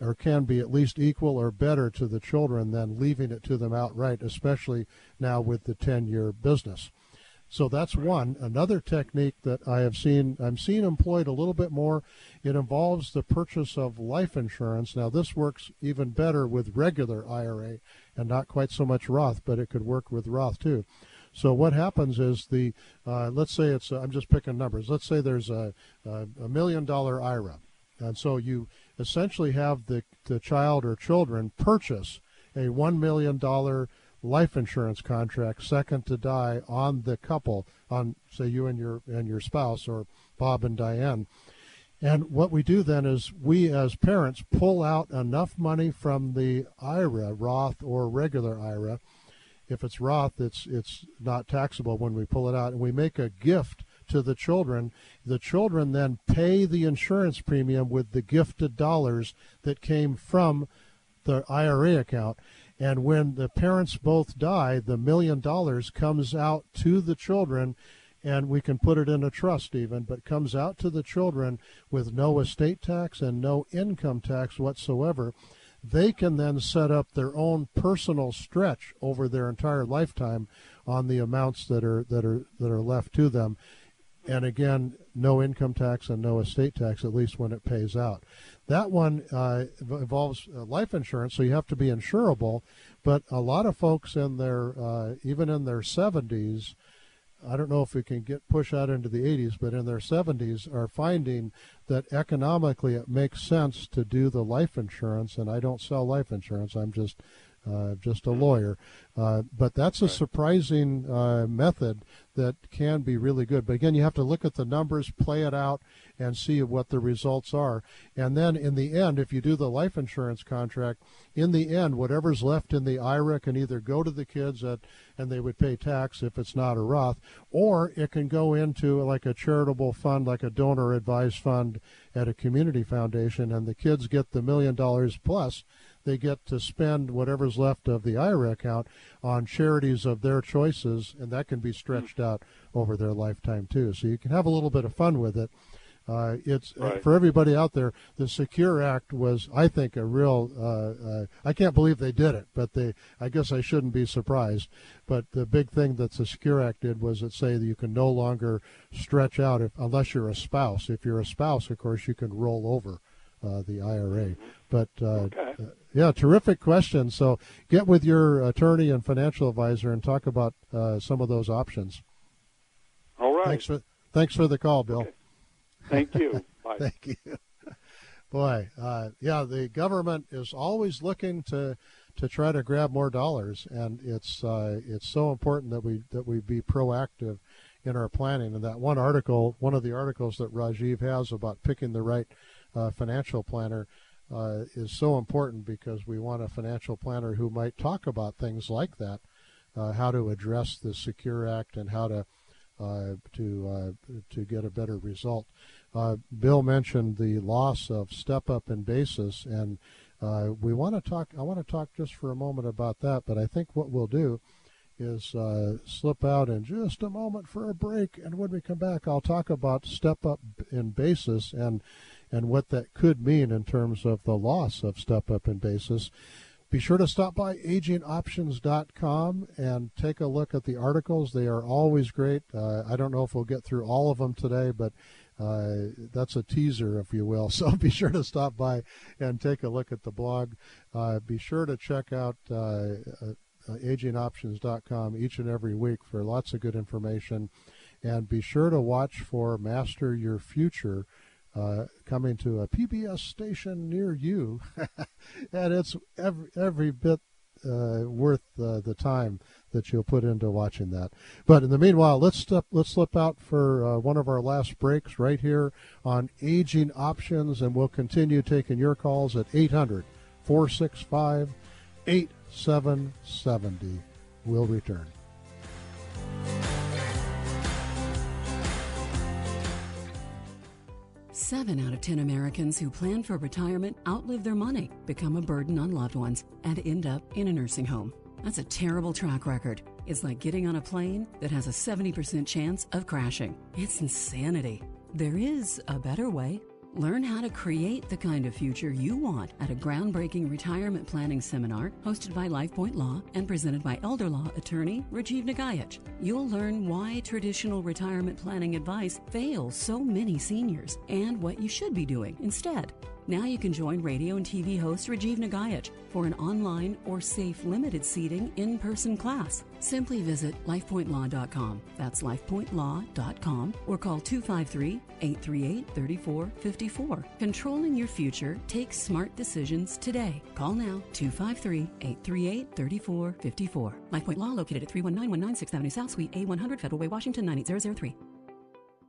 or can be at least equal or better to the children than leaving it to them outright, especially now with the ten-year business. So that's one. Another technique that I have seen, I'm seeing employed a little bit more, it involves the purchase of life insurance. Now, this works even better with regular I R A and not quite so much Roth, but it could work with Roth too. So what happens is the, uh, let's say it's, uh, I'm just picking numbers, let's say there's a, a, a million-dollar I R A, and so you essentially have the, the child or children purchase a one million dollars life insurance contract, second to die, on the couple, on, say, you and your and your spouse, or Bob and Diane. And what we do then is we as parents pull out enough money from the I R A, Roth or regular I R A. If it's Roth, it's it's not taxable when we pull it out, and we make a gift to the children. The children then pay the insurance premium with the gifted dollars that came from the I R A account. And when the parents both die, the million dollars comes out to the children, and we can put it in a trust even, but comes out to the children with no estate tax and no income tax whatsoever. They can then set up their own personal stretch over their entire lifetime on the amounts that are that are that are left to them. And again, no income tax and no estate tax, at least when it pays out. That one uh, involves life insurance, so you have to be insurable. But a lot of folks in their, uh, even in their seventies, I don't know if we can get push out into the eighties, but in their seventies are finding that economically it makes sense to do the life insurance. And I don't sell life insurance. I'm just Uh, just a lawyer, uh, but that's a surprising uh, method that can be really good. But again, you have to look at the numbers, play it out, and see what the results are. And then in the end, if you do the life insurance contract, in the end, whatever's left in the I R A can either go to the kids at, and they would pay tax if it's not a Roth, or it can go into like a charitable fund, like a donor advised fund at a community foundation, and the kids get the million dollars plus. They get to spend whatever's left of the I R A account on charities of their choices, and that can be stretched out over their lifetime too. So you can have a little bit of fun with it. Uh, it's right. For everybody out there, the SECURE Act was, I think, a real, uh, uh, I can't believe they did it, but they, I guess I shouldn't be surprised. But the big thing that the SECURE Act did was it say that you can no longer stretch out if, unless you're a spouse. If you're a spouse, of course, you can roll over uh, the I R A. But, uh, okay. uh, yeah, terrific question. So get with your attorney and financial advisor and talk about uh, some of those options. All right. Thanks for, thanks for the call, Bill. Okay. Thank you. Bye. Thank you. Boy, uh, yeah, the government is always looking to to try to grab more dollars, and it's uh, it's so important that we that we be proactive in our planning. And that one article, one of the articles that Rajiv has about picking the right uh, financial planner, Uh, is so important because we want a financial planner who might talk about things like that, uh, how to address the SECURE Act and how to uh, to uh, to get a better result. Uh, Bill mentioned the loss of step up in basis, and uh, we want to talk. I want to talk just for a moment about that, but I think what we'll do is uh, slip out in just a moment for a break, and when we come back, I'll talk about step up in basis and. and what that could mean in terms of the loss of step-up in basis. Be sure to stop by aging options dot com and take a look at the articles. They are always great. Uh, I don't know if we'll get through all of them today, but uh, that's a teaser, if you will. So be sure to stop by and take a look at the blog. Uh, be sure to check out uh, aging options dot com each and every week for lots of good information. And be sure to watch for Master Your Future, Uh, coming to a P B S station near you, and it's every, every bit uh, worth uh, the time that you'll put into watching that. But in the meanwhile, let's step, let's slip out for uh, one of our last breaks right here on Aging Options, and we'll continue taking your calls at eight hundred, four six five, eight seven seven zero. We'll return. Seven out of ten Americans who plan for retirement outlive their money, become a burden on loved ones, and end up in a nursing home. That's a terrible track record. It's like getting on a plane that has a seventy percent chance of crashing. It's insanity. There is a better way. Learn how to create the kind of future you want at a groundbreaking retirement planning seminar hosted by LifePoint Law and presented by elder law attorney Rajiv Nagaich. You'll learn why traditional retirement planning advice fails so many seniors and what you should be doing instead. Now you can join radio and T V host Rajiv Nagaich for an online or safe limited seating in-person class. Simply visit life point law dot com. That's life point law dot com or call two five three, eight three eight, three four five four. Controlling your future takes smart decisions today. Call now two five three, eight three eight, three four five four. LifePoint Law located at three one nine one nine sixth Avenue South, Suite A one hundred, Federal Way, Washington nine eight zero zero three.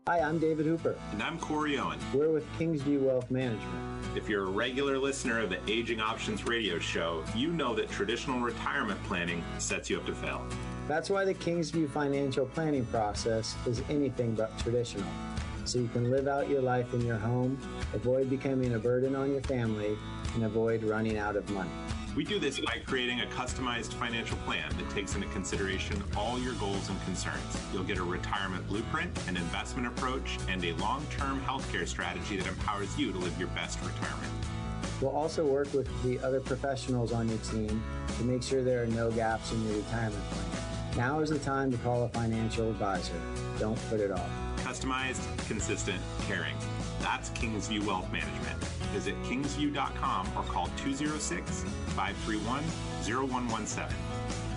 Hi, I'm David Hooper. And I'm Corey Owen. We're with Kingsview Wealth Management. If you're a regular listener of the Aging Options radio show, you know that traditional retirement planning sets you up to fail. That's why the Kingsview financial planning process is anything but traditional. So you can live out your life in your home, avoid becoming a burden on your family, and avoid running out of money. We do this by creating a customized financial plan that takes into consideration all your goals and concerns. You'll get a retirement blueprint, an investment approach, and a long-term healthcare strategy that empowers you to live your best retirement. We'll also work with the other professionals on your team to make sure there are no gaps in your retirement plan. Now is the time to call a financial advisor. Don't put it off. Customized, consistent, caring. That's Kingsview Wealth Management. Visit kingsview dot com or call two oh six, five three one, oh one one seven.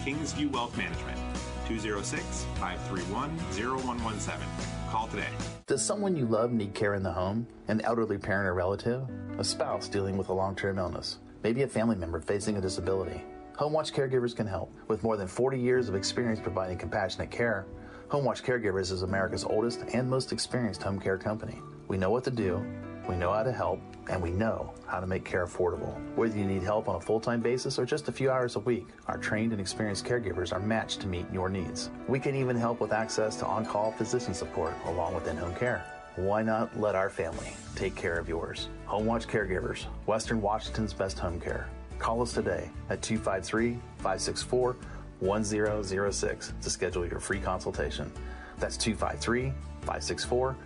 Kingsview Wealth Management, two oh six, five three one, oh one one seven. Call today. Does someone you love need care in the home? An elderly parent or relative? A spouse dealing with a long-term illness? Maybe a family member facing a disability? HomeWatch Caregivers can help. With more than forty years of experience providing compassionate care, HomeWatch Caregivers is America's oldest and most experienced home care company. We know what to do, we know how to help, and we know how to make care affordable. Whether you need help on a full-time basis or just a few hours a week, our trained and experienced caregivers are matched to meet your needs. We can even help with access to on-call physician support along with in-home care. Why not let our family take care of yours? HomeWatch Caregivers, Western Washington's best home care. Call us today at two five three, five six four, one oh oh six to schedule your free consultation. That's two five three, five six four,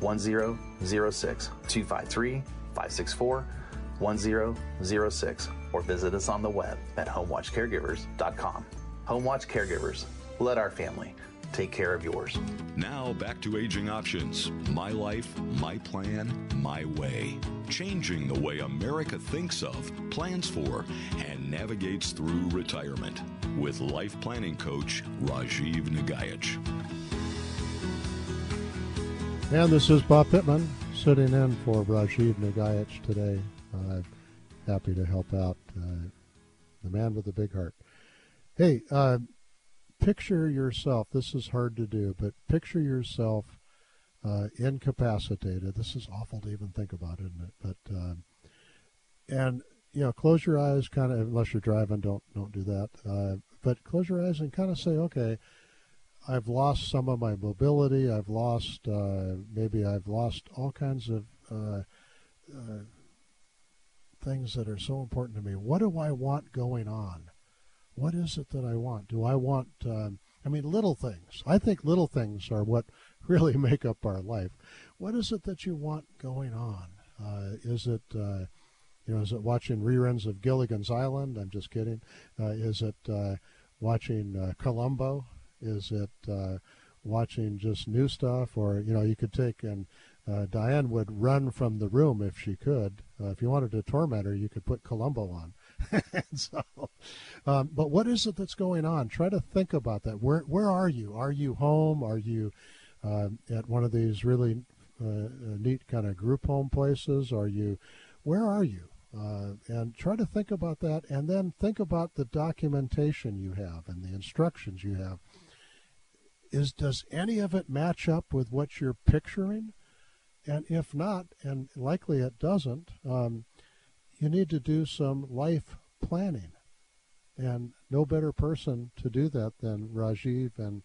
one oh oh six. one oh oh six, two five three, five six four, one oh oh six, or visit us on the web at home watch caregivers dot com. HomeWatch Caregivers, let our family take care of yours. Now back to Aging Options. My life, my plan, my way. Changing the way America thinks of, plans for, and navigates through retirement with life planning coach Rajiv Nagaich. And this is Bob Pittman sitting in for Rajiv Nagaich today. Uh, happy to help out uh, the man with the big heart. Hey, uh, picture yourself. This is hard to do, but picture yourself uh, incapacitated. This is awful to even think about, isn't it? But um, and you know, close your eyes, kind of. Unless you're driving, don't don't do that. Uh, but close your eyes and kind of say, okay, I've lost some of my mobility. I've lost, uh, maybe I've lost all kinds of uh, uh, things that are so important to me. What do I want going on? What is it that I want? Do I want, um, I mean, little things. I think little things are what really make up our life. What is it that you want going on? Uh, is it uh, You know, is it watching reruns of Gilligan's Island? I'm just kidding. Uh, is it uh, watching uh, Columbo? Is it uh, watching just new stuff? Or, you know, you could take, and uh, Diane would run from the room if she could. Uh, if you wanted to torment her, you could put Columbo on. so, um, but what is it that's going on? Try to think about that. Where where are you? Are you home? Are you uh, at one of these really uh, neat kind of group home places? Are you, where are you? Uh, and try to think about that, and then think about the documentation you have and the instructions you have. Is, does any of it match up with what you're picturing? And if not, and likely it doesn't, um, you need to do some life planning. And no better person to do that than Rajiv and,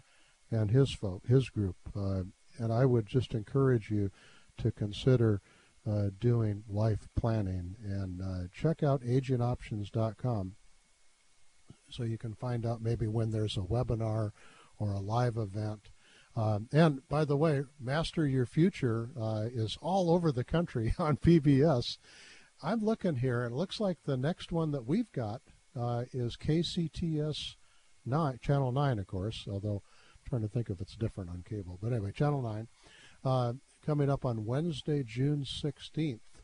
and his folk, his group. Uh, and I would just encourage you to consider Uh, doing life planning, and uh, check out aging options dot com so you can find out maybe when there's a webinar or a live event. Um, and by the way, Master Your Future uh, is all over the country on P B S. I'm looking here, and it looks like the next one that we've got uh, is K C T S nine, Channel nine, of course, although I'm trying to think if it's different on cable. But anyway, Channel nine. Uh, coming up on Wednesday, June sixteenth.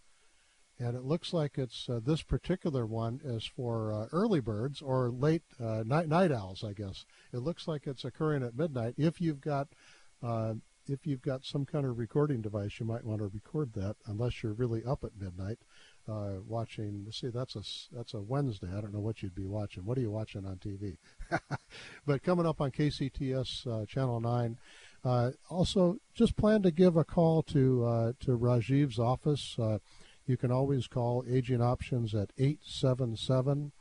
And it looks like it's uh, this particular one is for uh, early birds or late uh, night, night owls, I guess. It looks like it's occurring at midnight. If you've got uh, if you've got some kind of recording device, you might want to record that unless you're really up at midnight uh, watching. See, that's a, that's a Wednesday. I don't know what you'd be watching. What are you watching on T V? But coming up on K C T S uh, Channel nine. Uh, also, just plan to give a call to uh, to Rajiv's office. Uh, you can always call Aging Options at eight seven seven,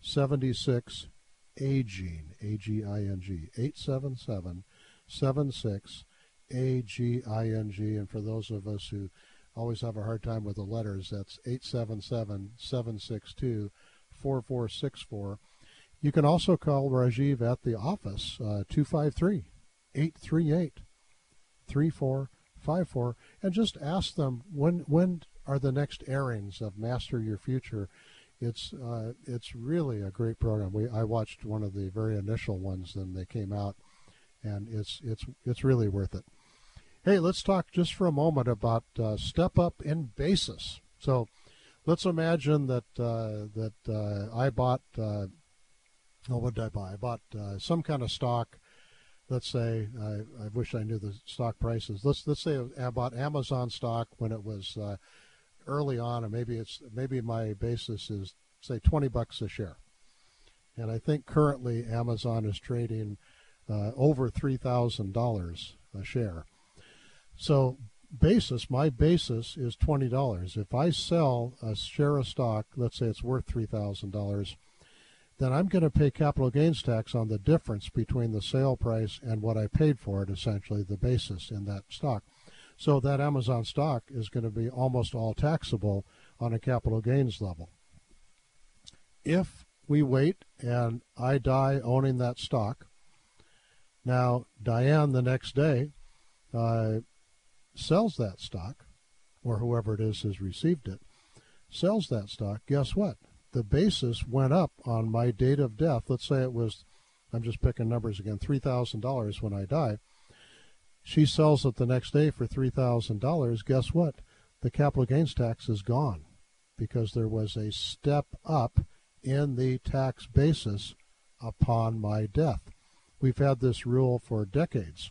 seven six, A G I N G, A G I N G, eight seven seven, seven six, A G I N G. And for those of us who always have a hard time with the letters, that's eight seven seven, seven six two, four four six four. You can also call Rajiv at the office, uh, two five three, eight three eight. eight three eight, three four five four, and just ask them when when are the next airings of Master Your Future. It's uh, it's really a great program. We I watched one of the very initial ones when they came out, and it's it's it's really worth it. Hey, let's talk just for a moment about uh, step up in basis. So, let's imagine that uh, that uh, I bought uh, oh what did I buy? I bought uh, some kind of stock. Let's say, I, I wish I knew the stock prices. Let's let's say I bought Amazon stock when it was uh, early on, and maybe it's maybe my basis is say twenty bucks a share, and I think currently Amazon is trading uh, over three thousand dollars a share. So basis, my basis is twenty dollars. If I sell a share of stock, let's say it's worth three thousand dollars. Then I'm going to pay capital gains tax on the difference between the sale price and what I paid for it, essentially the basis in that stock. So that Amazon stock is going to be almost all taxable on a capital gains level. If we wait and I die owning that stock, now Diane the next day uh, sells that stock, or whoever it is has received it, sells that stock, guess what? The basis went up on my date of death. Let's say it was, I'm just picking numbers again, three thousand dollars when I die. She sells it the next day for three thousand dollars. Guess what? The capital gains tax is gone because there was a step up in the tax basis upon my death. We've had this rule for decades.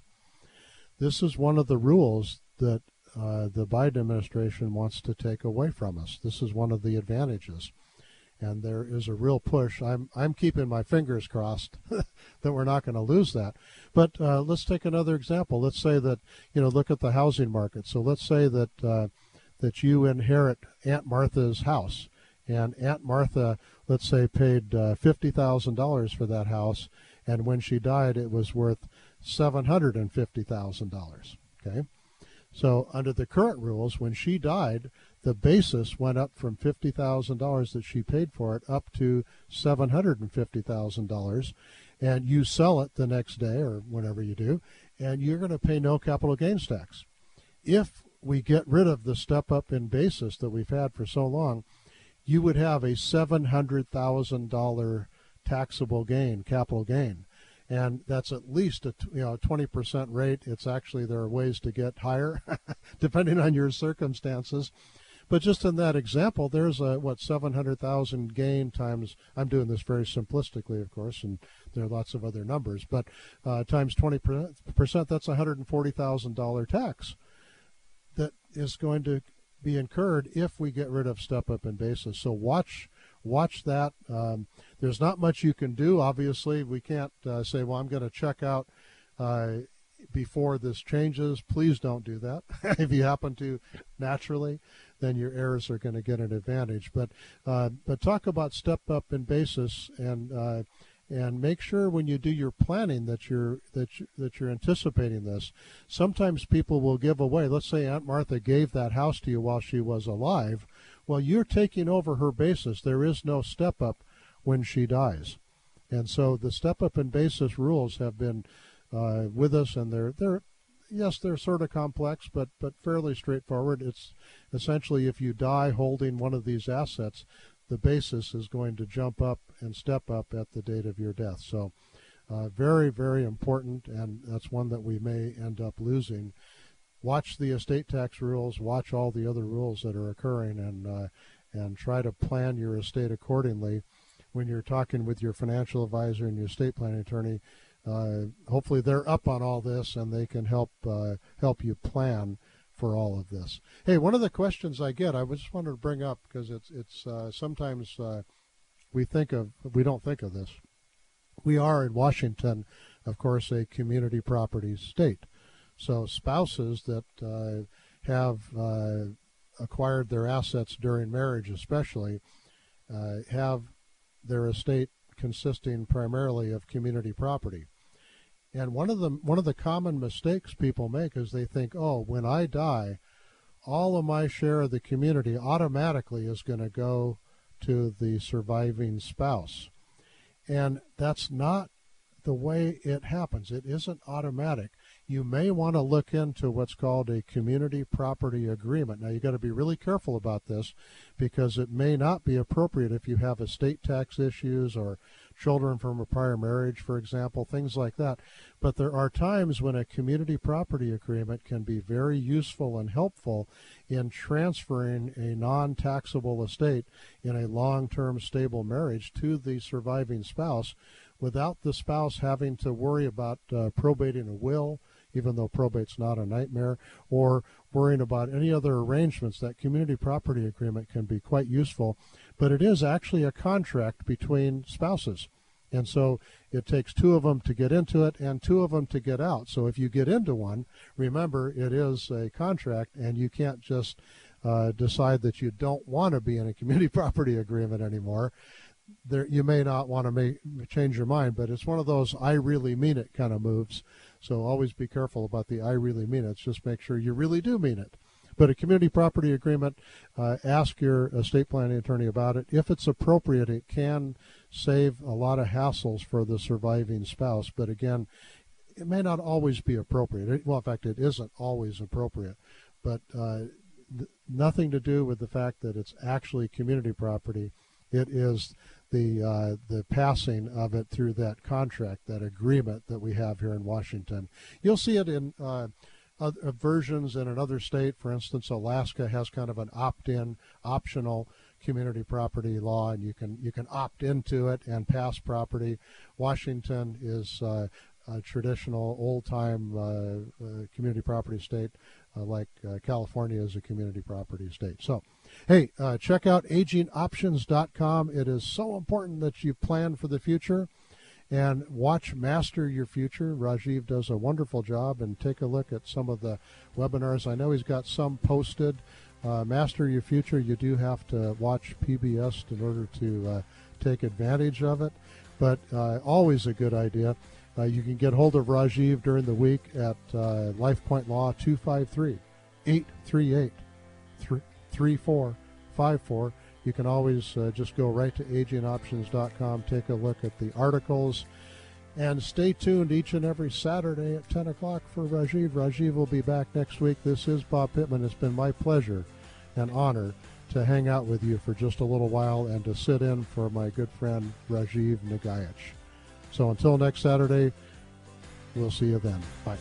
This is one of the rules that uh, the Biden administration wants to take away from us. This is one of the advantages. And there is a real push. I'm I'm keeping my fingers crossed that we're not going to lose that. But uh, let's take another example. Let's say that, you know, look at the housing market. So let's say that uh, that you inherit Aunt Martha's house, and Aunt Martha, let's say, paid uh, fifty thousand dollars for that house, and when she died, it was worth seven hundred and fifty thousand dollars. Okay. So under the current rules, when she died, the basis went up from fifty thousand dollars that she paid for it up to seven hundred fifty thousand dollars, and you sell it the next day or whenever you do, and you're going to pay no capital gains tax. If we get rid of the step up in basis that we've had for so long, you would have a seven hundred thousand dollars taxable gain, capital gain. And that's at least a you know twenty percent rate. It's actually, there are ways to get higher depending on your circumstances. But just in that example, there's a, what, seven hundred thousand gain times, I'm doing this very simplistically, of course, and there are lots of other numbers, but uh, times twenty percent, that's one hundred forty thousand dollars tax that is going to be incurred if we get rid of step up in basis. So watch watch that. Um, there's not much you can do, obviously. We can't uh, say, well, I'm going to check out uh, before this changes. Please don't do that. If you happen to naturally, then your heirs are going to get an advantage. But uh, but talk about step up in basis, and uh, and make sure when you do your planning that you're that you, that you're anticipating this. Sometimes people will give away. Let's say Aunt Martha gave that house to you while she was alive. Well, you're taking over her basis. There is no step up when she dies, and so the step up in basis rules have been uh, with us, and they're they're. Yes, they're sort of complex, but but fairly straightforward. It's essentially if you die holding one of these assets, the basis is going to jump up and step up at the date of your death. So uh, very, very important, and that's one that we may end up losing. Watch the estate tax rules. Watch all the other rules that are occurring, and uh, and try to plan your estate accordingly. When you're talking with your financial advisor and your estate planning attorney, Uh, hopefully they're up on all this and they can help uh, help you plan for all of this. Hey, one of the questions I get, I just wanted to bring up because it's it's uh, sometimes uh, we think of we don't think of this. We are in Washington, of course, a community property state. So spouses that uh, have uh, acquired their assets during marriage, especially, uh, have their estate consisting primarily of community property. And one of the one of the common mistakes people make is they think, oh, when I die, all of my share of the community automatically is going to go to the surviving spouse. And that's not the way it happens. It isn't automatic. You may want to look into what's called a community property agreement. Now, you've got to be really careful about this because it may not be appropriate if you have estate tax issues or children from a prior marriage, for example, things like that. But there are times when a community property agreement can be very useful and helpful in transferring a non-taxable estate in a long-term stable marriage to the surviving spouse without the spouse having to worry about uh, probating a will, even though probate's not a nightmare, or worrying about any other arrangements. That community property agreement can be quite useful, but it is actually a contract between spouses. And so it takes two of them to get into it and two of them to get out. So if you get into one, remember, it is a contract, and you can't just uh, decide that you don't want to be in a community property agreement anymore. There, you may not want to make, change your mind, but it's one of those I really mean it kind of moves. So always be careful about the I really mean it. It's just make sure you really do mean it. But a community property agreement, uh, ask your estate planning attorney about it. If it's appropriate, it can save a lot of hassles for the surviving spouse. But again, it may not always be appropriate. Well, in fact, it isn't always appropriate. But uh, th- nothing to do with the fact that it's actually community property. It is the uh, the passing of it through that contract, that agreement that we have here in Washington. You'll see it in uh, other versions in another state. For instance, Alaska has kind of an opt-in, optional community property law, and you can you can opt into it and pass property. Washington is uh, a traditional old-time uh, uh, community property state, uh, like uh, California is a community property state. So. Hey, uh, check out aging options dot com. It is so important that you plan for the future and watch Master Your Future. Rajiv does a wonderful job, and take a look at some of the webinars. I know he's got some posted. Uh, Master Your Future, you do have to watch P B S in order to uh, take advantage of it, but uh, always a good idea. Uh, you can get hold of Rajiv during the week at uh, LifePoint Law, two five three, eight three eight, three four five four. You can always uh, just go right to aging options dot com, take a look at the articles, and stay tuned each and every Saturday at ten o'clock for Rajiv. Rajiv will be back next week. This is Bob Pittman. It's been my pleasure and honor to hang out with you for just a little while and to sit in for my good friend Rajiv Nagaich. So until next Saturday, we'll see you then. Bye.